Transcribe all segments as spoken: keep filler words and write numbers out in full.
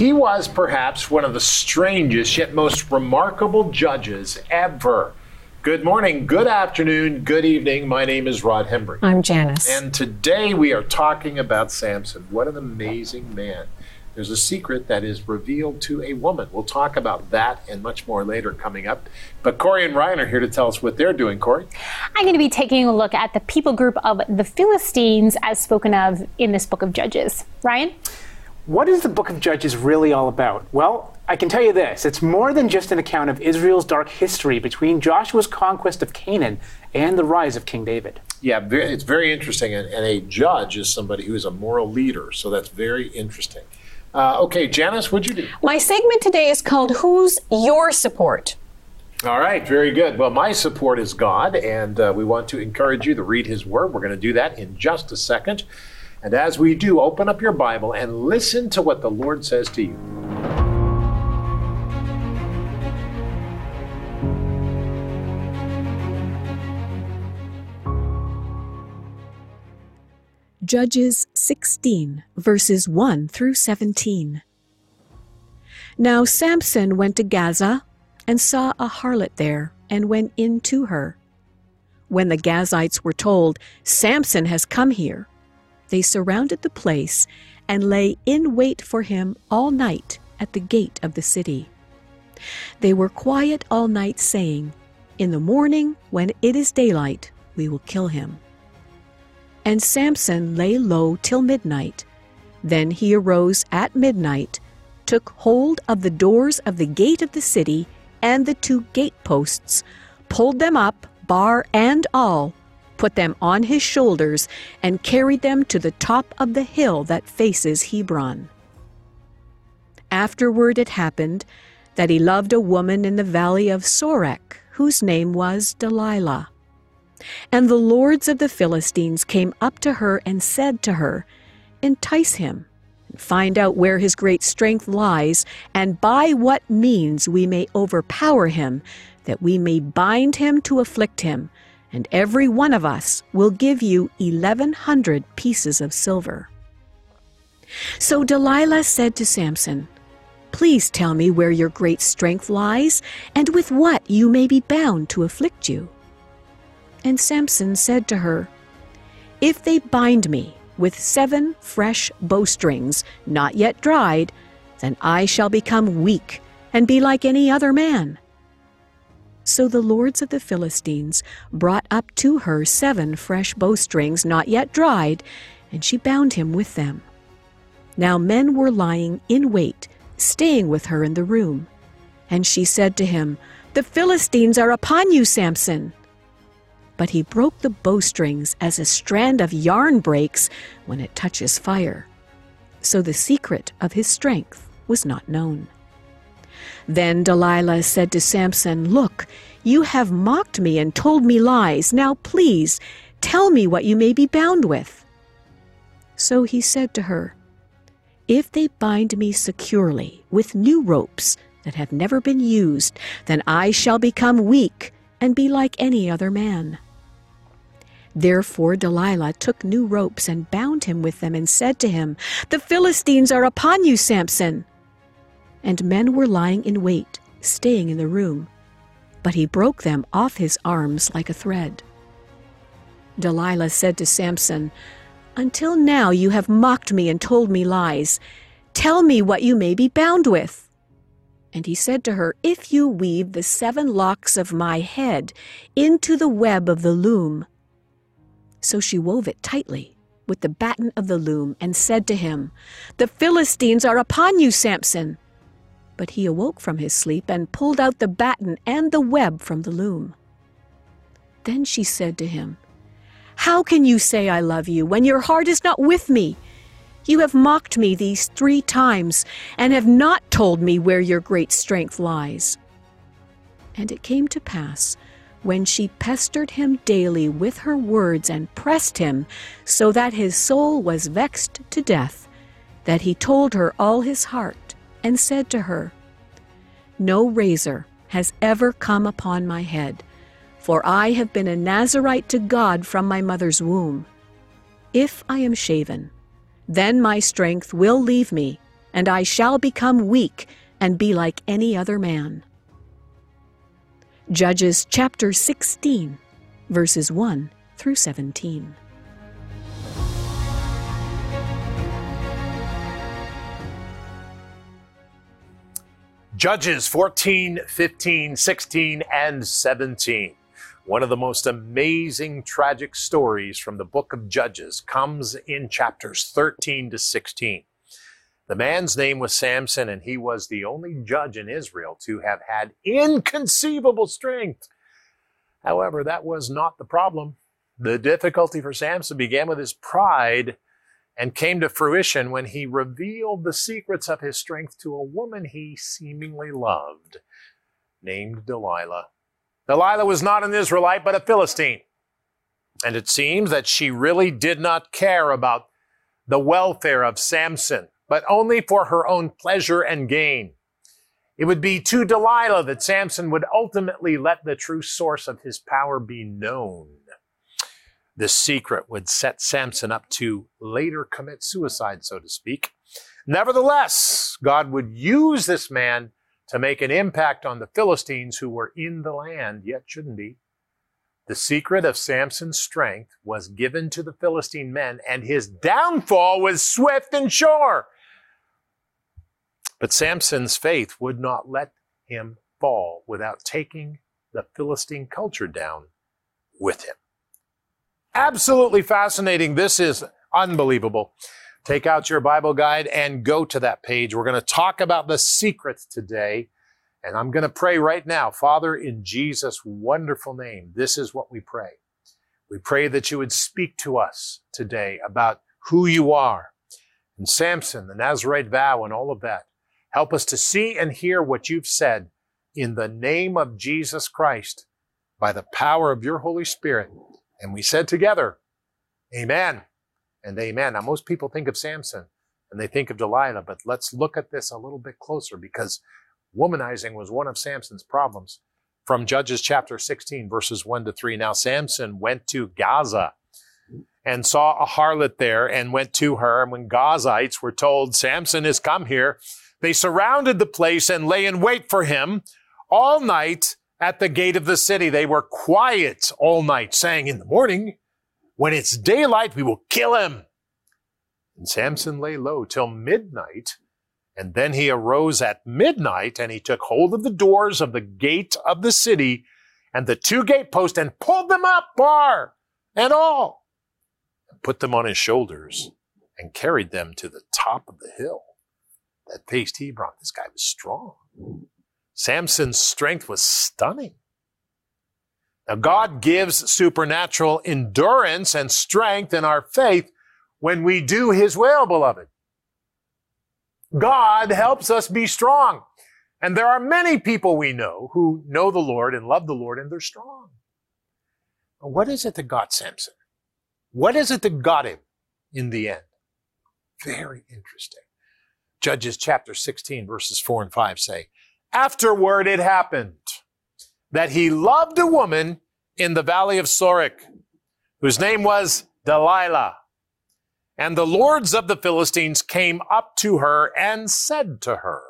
He was perhaps one of the strangest yet most remarkable judges ever. Good morning, good afternoon, good evening. My name is Rod Hembrick. I'm Janice. And today we are talking about Samson. What an amazing man. There's a secret that is revealed to a woman. We'll talk about that and much more later coming up. But Corey and Ryan are here to tell us what they're doing. Corey? I'm going to be taking a look at the people group of the Philistines as spoken of in this book of Judges. Ryan? What is the book of Judges really all about? Well, I can tell you this. It's more than just an account of Israel's dark history between Joshua's conquest of Canaan and the rise of King David. Yeah, it's very interesting. And a judge is somebody who is a moral leader. So that's very interesting. Uh, okay, Janice, what'd you do? My segment today is called Who's Your Support? All right, very good. Well, my support is God, and uh, we want to encourage you to read his word. We're going to do that in just a second. And as we do, open up your Bible and listen to what the Lord says to you. Judges sixteen, verses one through seventeen. Now Samson went to Gaza and saw a harlot there and went in to her. When the Gazites were told, "Samson has come here," they surrounded the place and lay in wait for him all night at the gate of the city. They were quiet all night, saying, "In the morning, when it is daylight, we will kill him." And Samson lay low till midnight. Then he arose at midnight, took hold of the doors of the gate of the city and the two gateposts, pulled them up, bar and all, put them on his shoulders, and carried them to the top of the hill that faces Hebron. Afterward it happened that he loved a woman in the valley of Sorek, whose name was Delilah. And the lords of the Philistines came up to her and said to her, "Entice him, and find out where his great strength lies, and by what means we may overpower him, that we may bind him to afflict him, and every one of us will give you eleven hundred pieces of silver." So Delilah said to Samson, "Please tell me where your great strength lies, and with what you may be bound to afflict you." And Samson said to her, "If they bind me with seven fresh bowstrings, not yet dried, then I shall become weak and be like any other man." So the lords of the Philistines brought up to her seven fresh bowstrings, not yet dried, and she bound him with them. Now men were lying in wait, staying with her in the room. And she said to him, "The Philistines are upon you, Samson." But he broke the bowstrings as a strand of yarn breaks when it touches fire. So the secret of his strength was not known. Then Delilah said to Samson, "Look, you have mocked me and told me lies. Now please tell me what you may be bound with." So he said to her, "If they bind me securely with new ropes that have never been used, then I shall become weak and be like any other man." Therefore Delilah took new ropes and bound him with them and said to him, "The Philistines are upon you, Samson." And men were lying in wait, staying in the room. But he broke them off his arms like a thread. Delilah said to Samson, "Until now you have mocked me and told me lies. Tell me what you may be bound with." And he said to her, "If you weave the seven locks of my head into the web of the loom." So she wove it tightly with the batten of the loom and said to him, "The Philistines are upon you, Samson." But he awoke from his sleep and pulled out the batten and the web from the loom. Then she said to him, "How can you say I love you when your heart is not with me? You have mocked me these three times and have not told me where your great strength lies." And it came to pass, when she pestered him daily with her words and pressed him, so that his soul was vexed to death, that he told her all his heart and said to her, "No razor has ever come upon my head, for I have been a Nazirite to God from my mother's womb. If I am shaven, then my strength will leave me, and I shall become weak and be like any other man." Judges chapter sixteen, verses one through seventeen. Judges fourteen, fifteen, sixteen, and seventeen. One of the most amazing tragic stories from the book of Judges comes in chapters thirteen to sixteen. The man's name was Samson, and he was the only judge in Israel to have had inconceivable strength. However, that was not the problem. The difficulty for Samson began with his pride and came to fruition when he revealed the secrets of his strength to a woman he seemingly loved, named Delilah. Delilah was not an Israelite, but a Philistine. And it seems that she really did not care about the welfare of Samson, but only for her own pleasure and gain. It would be to Delilah that Samson would ultimately let the true source of his power be known. This secret would set Samson up to later commit suicide, so to speak. Nevertheless, God would use this man to make an impact on the Philistines who were in the land, yet shouldn't be. The secret of Samson's strength was given to the Philistine men, and his downfall was swift and sure. But Samson's faith would not let him fall without taking the Philistine culture down with him. Absolutely fascinating. This is unbelievable. Take out your Bible guide and go to that page. We're going to talk about the secrets today, and I'm going to pray right now. Father, in Jesus' wonderful name, this is what we pray. We pray that you would speak to us today about who you are, and Samson, the Nazirite vow, and all of that. Help us to see and hear what you've said in the name of Jesus Christ by the power of your Holy Spirit. And we said together, amen and amen. Now, most people think of Samson and they think of Delilah, but let's look at this a little bit closer, because womanizing was one of Samson's problems. From Judges chapter sixteen, verses one to three. Now, Samson went to Gaza and saw a harlot there and went to her. And when Gazites were told, "Samson has come here," they surrounded the place and lay in wait for him all night at the gate of the city. They were quiet all night, saying, "In the morning, when it's daylight, we will kill him." And Samson lay low till midnight, and then he arose at midnight, and he took hold of the doors of the gate of the city and the two gateposts and pulled them up, bar and all, and put them on his shoulders and carried them to the top of the hill that faced Hebron. This guy was strong. Samson's strength was stunning. Now, God gives supernatural endurance and strength in our faith when we do His will, beloved. God helps us be strong. And there are many people we know who know the Lord and love the Lord, and they're strong. But what is it that got Samson? What is it that got him in the end? Very interesting. Judges chapter sixteen, verses four and five say, "Afterward it happened that he loved a woman in the valley of Sorek, whose name was Delilah. And the lords of the Philistines came up to her and said to her,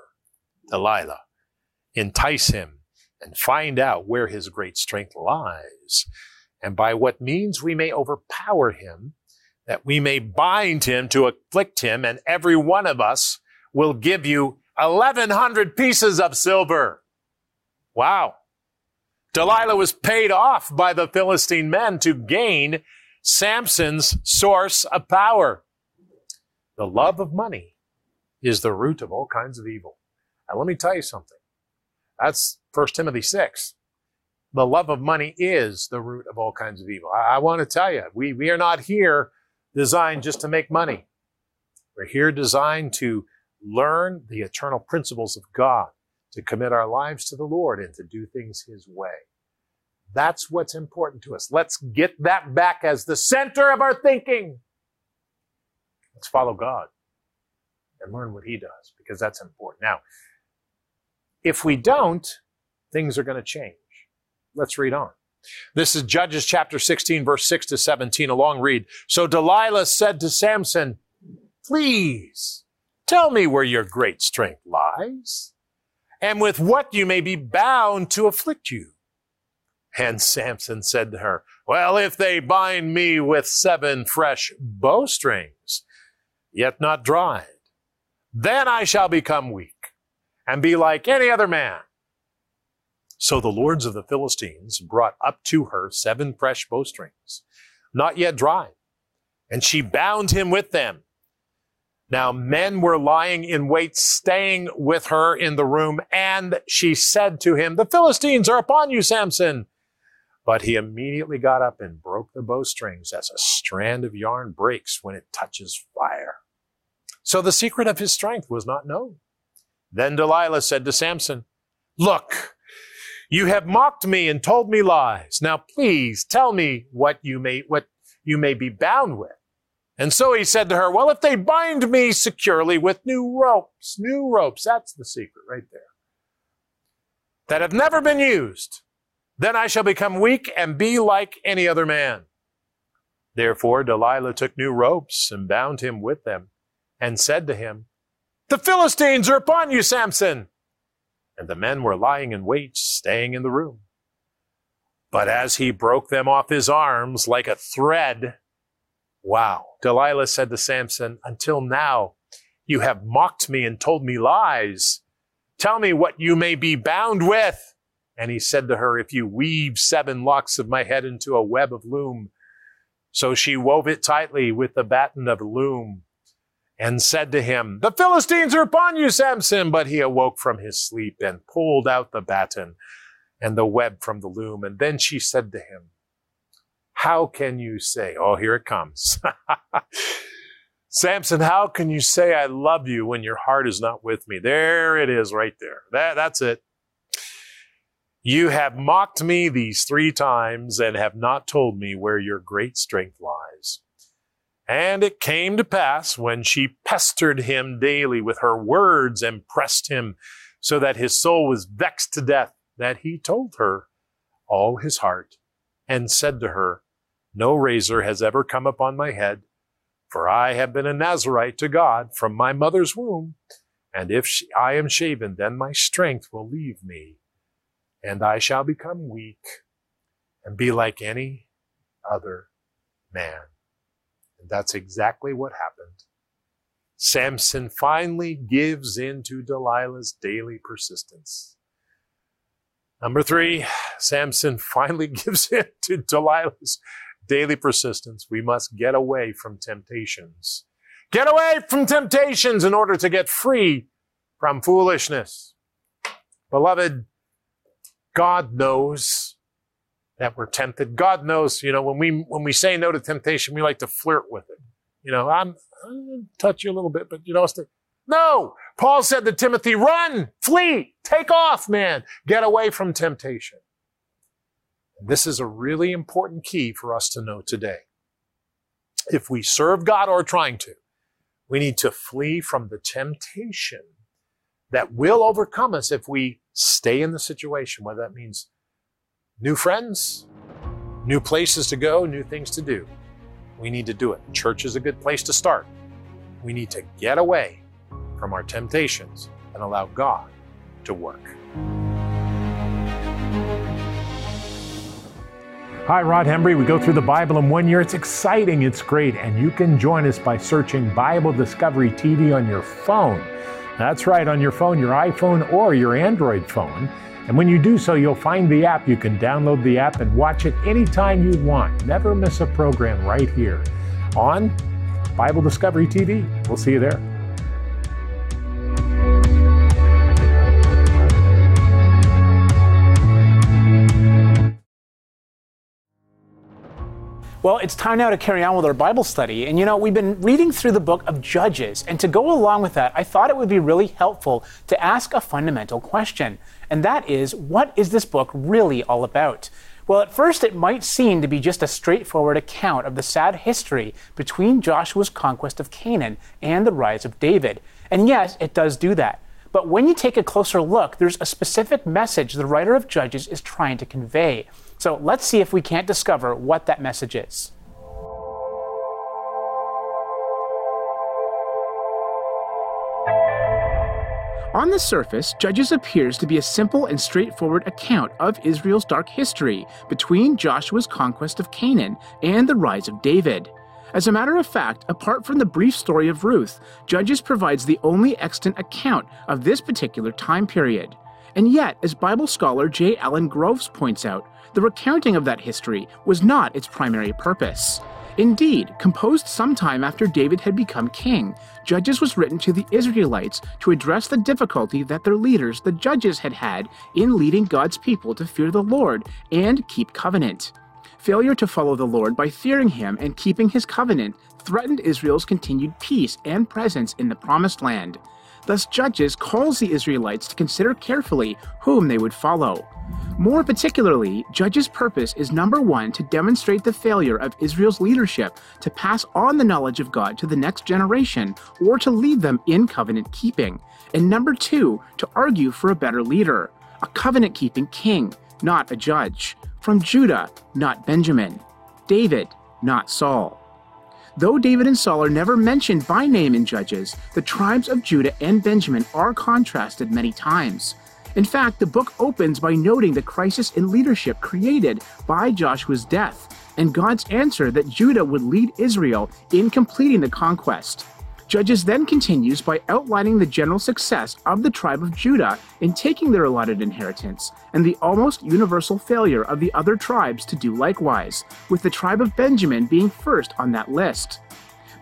'Delilah, entice him and find out where his great strength lies, and by what means we may overpower him, that we may bind him to afflict him, and every one of us will give you eleven hundred pieces of silver.'" Wow. Delilah was paid off by the Philistine men to gain Samson's source of power. The love of money is the root of all kinds of evil. And let me tell you something. That's First Timothy six. The love of money is the root of all kinds of evil. I, I want to tell you, we, we are not here designed just to make money. We're here designed to learn the eternal principles of God, to commit our lives to the Lord, and to do things His way. That's what's important to us. Let's get that back as the center of our thinking. Let's follow God and learn what He does, because that's important. Now, if we don't, things are going to change. Let's read on. This is Judges chapter sixteen, verse six to seventeen, a long read. "So Delilah said to Samson, 'Please Tell me where your great strength lies, and with what you may be bound to afflict you. And Samson said to her, Well, if they bind me with seven fresh bowstrings, yet not dried, then I shall become weak and be like any other man. So the lords of the Philistines brought up to her seven fresh bowstrings, not yet dried, and she bound him with them. Now men were lying in wait, staying with her in the room, and she said to him, The Philistines are upon you, Samson. But he immediately got up and broke the bowstrings, as a strand of yarn breaks when it touches fire. So the secret of his strength was not known. Then Delilah said to Samson, Look, you have mocked me and told me lies. Now please tell me what you may, what you may be bound with. And so he said to her, Well, if they bind me securely with new ropes, new ropes, that's the secret right there, that have never been used, then I shall become weak and be like any other man. Therefore Delilah took new ropes and bound him with them, and said to him, The Philistines are upon you, Samson. And the men were lying in wait, staying in the room. But as he broke them off his arms like a thread, wow, Delilah said to Samson, Until now you have mocked me and told me lies. Tell me what you may be bound with. And he said to her, If you weave seven locks of my head into a web of loom. So she wove it tightly with the batten of loom, and said to him, The Philistines are upon you, Samson. But he awoke from his sleep and pulled out the batten and the web from the loom. And then she said to him, How can you say, oh, here it comes. Samson, how can you say I love you when your heart is not with me? There it is right there. That, that's it. You have mocked me these three times and have not told me where your great strength lies. And it came to pass, when she pestered him daily with her words and pressed him so that his soul was vexed to death, that he told her all his heart, and said to her, No razor has ever come upon my head, for I have been a Nazirite to God from my mother's womb. And if she, I am shaven, then my strength will leave me, and I shall become weak and be like any other man. And that's exactly what happened. Samson finally gives in to Delilah's daily persistence. Number three, Samson finally gives in to Delilah's daily persistence. We must get away from temptations. Get away from temptations in order to get free from foolishness. Beloved, God knows that we're tempted. God knows, you know, when we when we say no to temptation, we like to flirt with it. You know, I'm, I'm going to touch you a little bit, but you know, it's the, no. Paul said to Timothy, run, flee, take off, man. Get away from temptation. And this is a really important key for us to know today. If we serve God or are trying to, we need to flee from the temptation that will overcome us if we stay in the situation, whether that means new friends, new places to go, new things to do. We need to do it. Church is a good place to start. We need to get away from our temptations and allow God to work. Hi, Rod Hembrick. We go through the Bible in one year. It's exciting. It's great. And you can join us by searching Bible Discovery T V on your phone. That's right, on your phone, your iPhone or your Android phone. And when you do so, you'll find the app. You can download the app and watch it anytime you want. Never miss a program right here on Bible Discovery T V. We'll see you there. Well, it's time now to carry on with our Bible study. And you know, we've been reading through the book of Judges. And to go along with that, I thought it would be really helpful to ask a fundamental question. And that is, what is this book really all about? Well, at first it might seem to be just a straightforward account of the sad history between Joshua's conquest of Canaan and the rise of David. And yes, it does do that. But when you take a closer look, there's a specific message the writer of Judges is trying to convey. So let's see if we can't discover what that message is. On the surface, Judges appears to be a simple and straightforward account of Israel's dark history between Joshua's conquest of Canaan and the rise of David. As a matter of fact, apart from the brief story of Ruth, Judges provides the only extant account of this particular time period. And yet, as Bible scholar J. Allen Groves points out, the recounting of that history was not its primary purpose. Indeed, composed sometime after David had become king, Judges was written to the Israelites to address the difficulty that their leaders, the judges, had had in leading God's people to fear the Lord and keep covenant. Failure to follow the Lord by fearing him and keeping his covenant threatened Israel's continued peace and presence in the Promised Land. Thus, Judges calls the Israelites to consider carefully whom they would follow. More particularly, Judges' purpose is number one, to demonstrate the failure of Israel's leadership to pass on the knowledge of God to the next generation or to lead them in covenant keeping, and number two, to argue for a better leader, a covenant-keeping king, not a judge. From Judah, not Benjamin. David, not Saul. Though David and Saul are never mentioned by name in Judges, the tribes of Judah and Benjamin are contrasted many times. In fact, the book opens by noting the crisis in leadership created by Joshua's death and God's answer that Judah would lead Israel in completing the conquest. Judges then continues by outlining the general success of the tribe of Judah in taking their allotted inheritance, and the almost universal failure of the other tribes to do likewise, with the tribe of Benjamin being first on that list.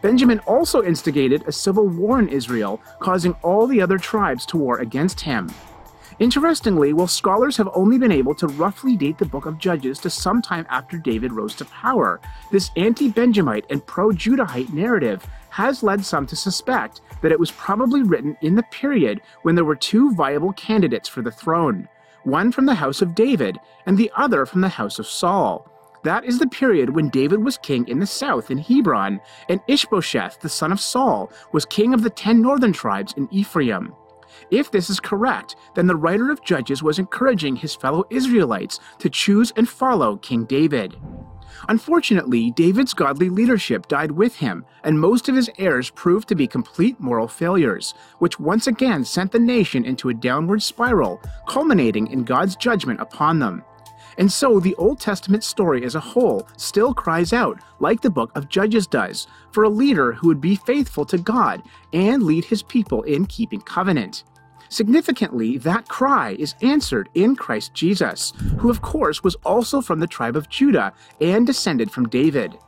Benjamin also instigated a civil war in Israel, causing all the other tribes to war against him. Interestingly, while scholars have only been able to roughly date the book of Judges to sometime after David rose to power, this anti-Benjamite and pro-Judahite narrative has led some to suspect that it was probably written in the period when there were two viable candidates for the throne, one from the house of David and the other from the house of Saul. That is the period when David was king in the south in Hebron, and Ishbosheth, the son of Saul, was king of the ten northern tribes in Ephraim. If this is correct, then the writer of Judges was encouraging his fellow Israelites to choose and follow King David. Unfortunately, David's godly leadership died with him, and most of his heirs proved to be complete moral failures, which once again sent the nation into a downward spiral, culminating in God's judgment upon them. And so the Old Testament story as a whole still cries out, like the book of Judges does, for a leader who would be faithful to God and lead his people in keeping covenant. Significantly, that cry is answered in Christ Jesus, who of course was also from the tribe of Judah and descended from David.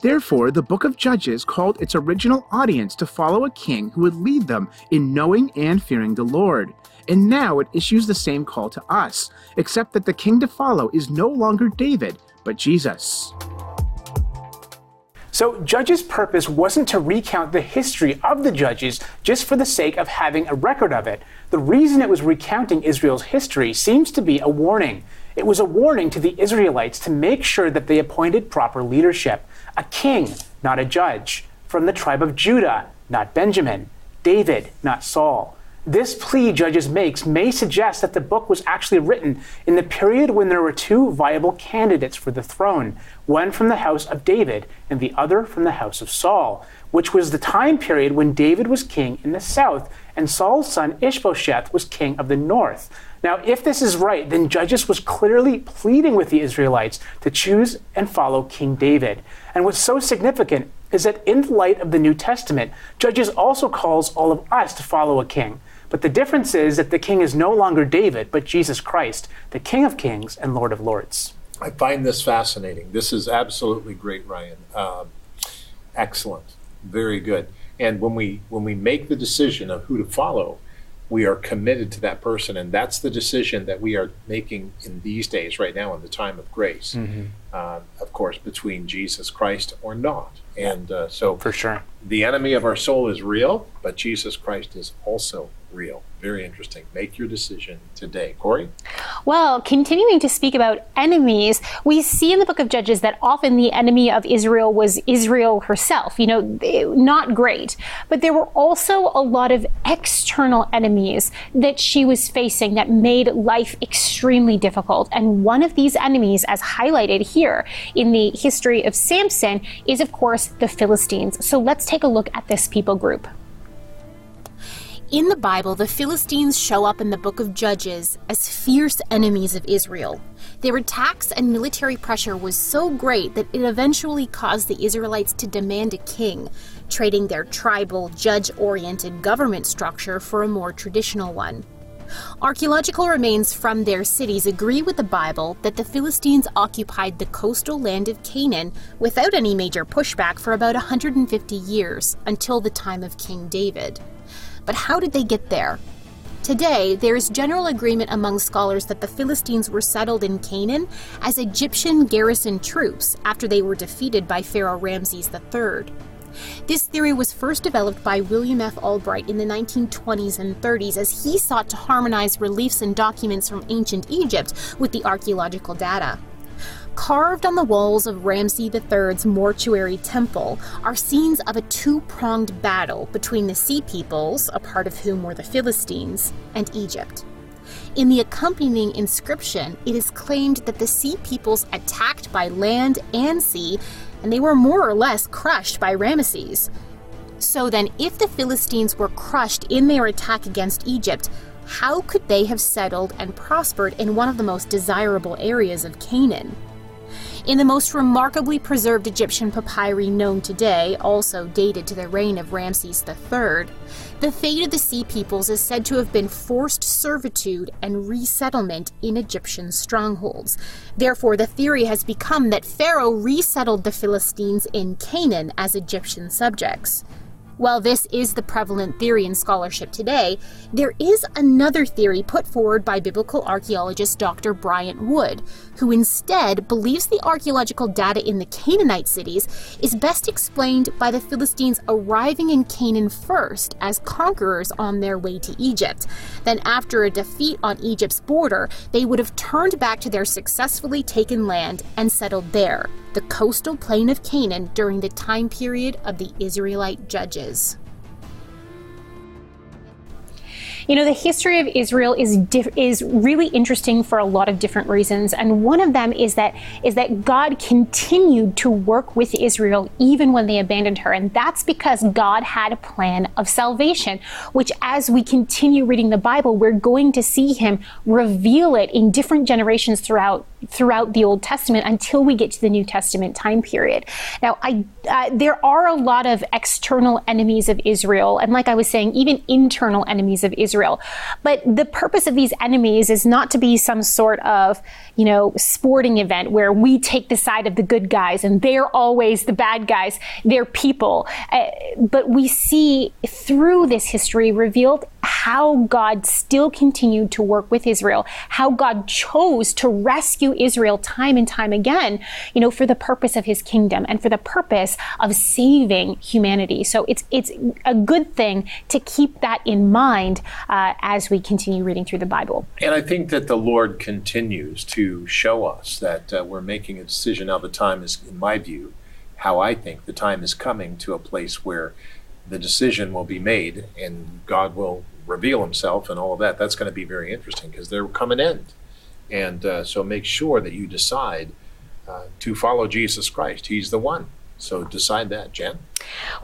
Therefore, the book of Judges called its original audience to follow a king who would lead them in knowing and fearing the Lord. And now it issues the same call to us, except that the king to follow is no longer David, but Jesus. So Judges' purpose wasn't to recount the history of the judges just for the sake of having a record of it. The reason it was recounting Israel's history seems to be a warning. It was a warning to the Israelites to make sure that they appointed proper leadership. A king, not a judge. From the tribe of Judah, not Benjamin. David, not Saul. This plea Judges makes may suggest that the book was actually written in the period when there were two viable candidates for the throne, one from the house of David and the other from the house of Saul, which was the time period when David was king in the south and Saul's son Ishbosheth was king of the north. Now, if this is right, then Judges was clearly pleading with the Israelites to choose and follow King David. And what's so significant is that in the light of the New Testament, Judges also calls all of us to follow a king. But the difference is that the king is no longer David, but Jesus Christ, the King of Kings and Lord of Lords. I find this fascinating. This is absolutely great, Ryan. Um, excellent. Very good. And when we when we make the decision of who to follow, we are committed to that person. And that's the decision that we are making in these days, right now, in the time of grace. Mm-hmm. Uh, of course, between Jesus Christ or not. And uh, so for sure, the enemy of our soul is real, but Jesus Christ is also real. Very interesting. Make your decision today. Corey? Well, continuing to speak about enemies, we see in the book of Judges that often the enemy of Israel was Israel herself. You know, not great. But there were also a lot of external enemies that she was facing that made life extremely difficult. And one of these enemies, as highlighted here in the history of Samson, is of course the Philistines. So let's take a look at this people group. In the Bible, the Philistines show up in the book of Judges as fierce enemies of Israel. Their attacks and military pressure was so great that it eventually caused the Israelites to demand a king, trading their tribal, judge-oriented government structure for a more traditional one. Archaeological remains from their cities agree with the Bible that the Philistines occupied the coastal land of Canaan without any major pushback for about one hundred fifty years, until the time of King David. But how did they get there? Today, there is general agreement among scholars that the Philistines were settled in Canaan as Egyptian garrison troops after they were defeated by Pharaoh Ramses the third. This theory was first developed by William F. Albright in the nineteen twenties and thirties as he sought to harmonize reliefs and documents from ancient Egypt with the archaeological data. Carved on the walls of Ramses the third's mortuary temple are scenes of a two-pronged battle between the Sea Peoples, a part of whom were the Philistines, and Egypt. In the accompanying inscription, it is claimed that the Sea Peoples attacked by land and sea, and they were more or less crushed by Ramses. So then, if the Philistines were crushed in their attack against Egypt, how could they have settled and prospered in one of the most desirable areas of Canaan? In the most remarkably preserved Egyptian papyri known today, also dated to the reign of Ramses the third, the fate of the Sea Peoples is said to have been forced servitude and resettlement in Egyptian strongholds. Therefore, the theory has become that Pharaoh resettled the Philistines in Canaan as Egyptian subjects. While this is the prevalent theory in scholarship today, there is another theory put forward by biblical archaeologist Doctor Bryant Wood, who instead believes the archaeological data in the Canaanite cities is best explained by the Philistines arriving in Canaan first as conquerors on their way to Egypt. Then, after a defeat on Egypt's border, they would have turned back to their successfully taken land and settled there, the coastal plain of Canaan, during the time period of the Israelite judges. You know, the history of Israel is diff- is really interesting for a lot of different reasons, and one of them is that is that God continued to work with Israel even when they abandoned her, and that's because God had a plan of salvation, which, as we continue reading the Bible, we're going to see Him reveal it in different generations throughout throughout the Old Testament until we get to the New Testament time period. Now, I uh, there are a lot of external enemies of Israel, and like I was saying, even internal enemies of Israel. But the purpose of these enemies is not to be some sort of, you know, sporting event where we take the side of the good guys and they're always the bad guys, they're people. Uh, but we see through this history revealed how God still continued to work with Israel, how God chose to rescue Israel time and time again, you know, for the purpose of His kingdom and for the purpose of saving humanity. So it's it's a good thing to keep that in mind uh, as we continue reading through the Bible. And I think that the Lord continues to show us that uh, we're making a decision now. The time is, in my view, how I think the time is coming to a place where the decision will be made and God will reveal Himself and all of that. That's going to be very interesting because there will come an end. And uh, so make sure that you decide uh, to follow Jesus Christ. He's the one. So decide that, Jen.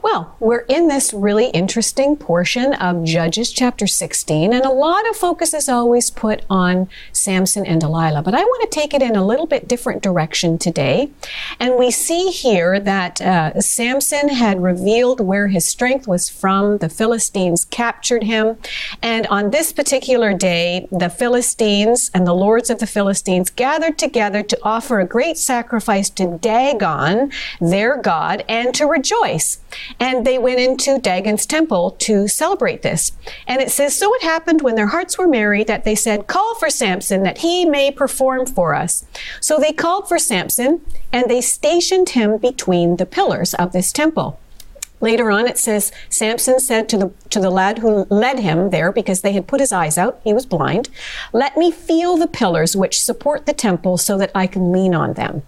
Well, we're in this really interesting portion of Judges chapter sixteen, and a lot of focus is always put on Samson and Delilah, but I want to take it in a little bit different direction today. And we see here that uh, Samson had revealed where his strength was from. The Philistines captured him, and on this particular day, the Philistines and the lords of the Philistines gathered together to offer a great sacrifice to Dagon, their god, and to rejoice. And they went into Dagon's temple to celebrate this. And it says, so it happened when their hearts were merry that they said, call for Samson that he may perform for us. So they called for Samson and they stationed him between the pillars of this temple. Later on, it says, Samson said to the to the lad who led him there, because they had put his eyes out, he was blind, let me feel the pillars which support the temple so that I can lean on them.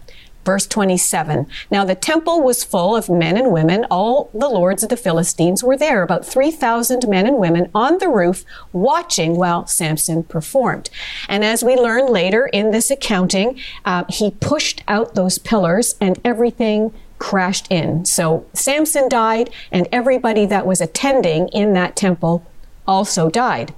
Verse twenty-seven, now the temple was full of men and women. All the lords of the Philistines were there, about three thousand men and women on the roof watching while Samson performed. And as we learn later in this accounting, uh, he pushed out those pillars and everything crashed in. So Samson died and everybody that was attending in that temple also died.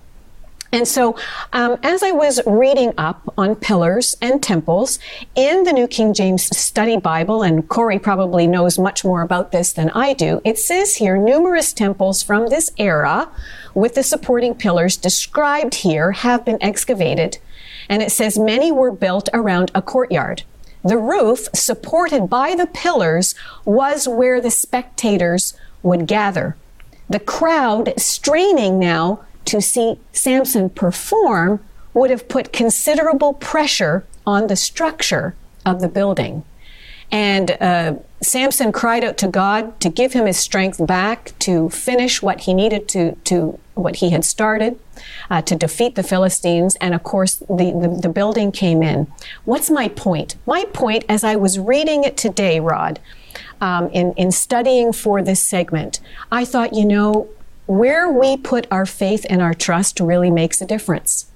And so um, as I was reading up on pillars and temples in the New King James Study Bible, and Corey probably knows much more about this than I do, it says here, numerous temples from this era with the supporting pillars described here have been excavated. And it says many were built around a courtyard. The roof, supported by the pillars, was where the spectators would gather. The crowd, straining now to see Samson perform, would have put considerable pressure on the structure of the building. And uh, Samson cried out to God to give him his strength back to finish what he needed to, to what he had started, uh, to defeat the Philistines. And of course, the, the, the building came in. What's my point? My point, as I was reading it today, Rod, um, in, in studying for this segment, I thought, you know, where we put our faith and our trust really makes a difference.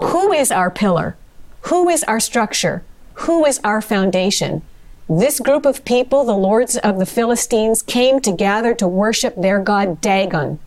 Who is our pillar? Who is our structure? Who is our foundation? This group of people, the lords of the Philistines, came to gather to worship their god Dagon,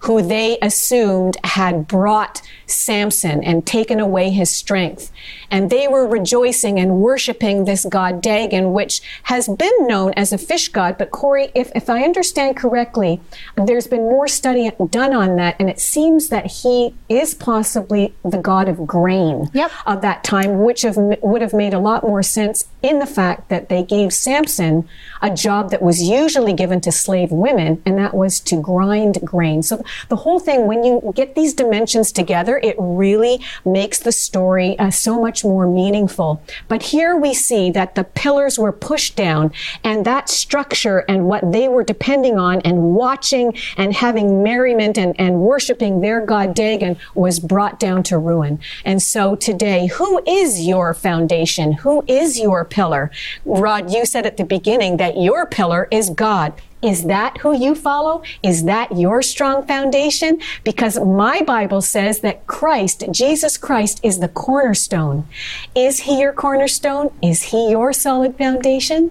who they assumed had brought Samson and taken away his strength. And they were rejoicing and worshiping this god Dagon, which has been known as a fish god. But Corey, if, if I understand correctly, there's been more study done on that, and it seems that he is possibly the god of grain yep. of that time, which have, would have made a lot more sense in the fact that they gave Samson a job that was usually given to slave women, and that was to grind grain. So the whole thing, when you get these dimensions together, it really makes the story uh, so much more meaningful. But here we see that the pillars were pushed down, and that structure and what they were depending on and watching and having merriment and, and worshiping their god Dagon was brought down to ruin. And so today, who is your foundation? Who is your pillar? Rod, you said at the beginning that your pillar is God. Is that who you follow? Is that your strong foundation? Because my Bible says that Christ, Jesus Christ, is the cornerstone. Is he your cornerstone? Is he your solid foundation?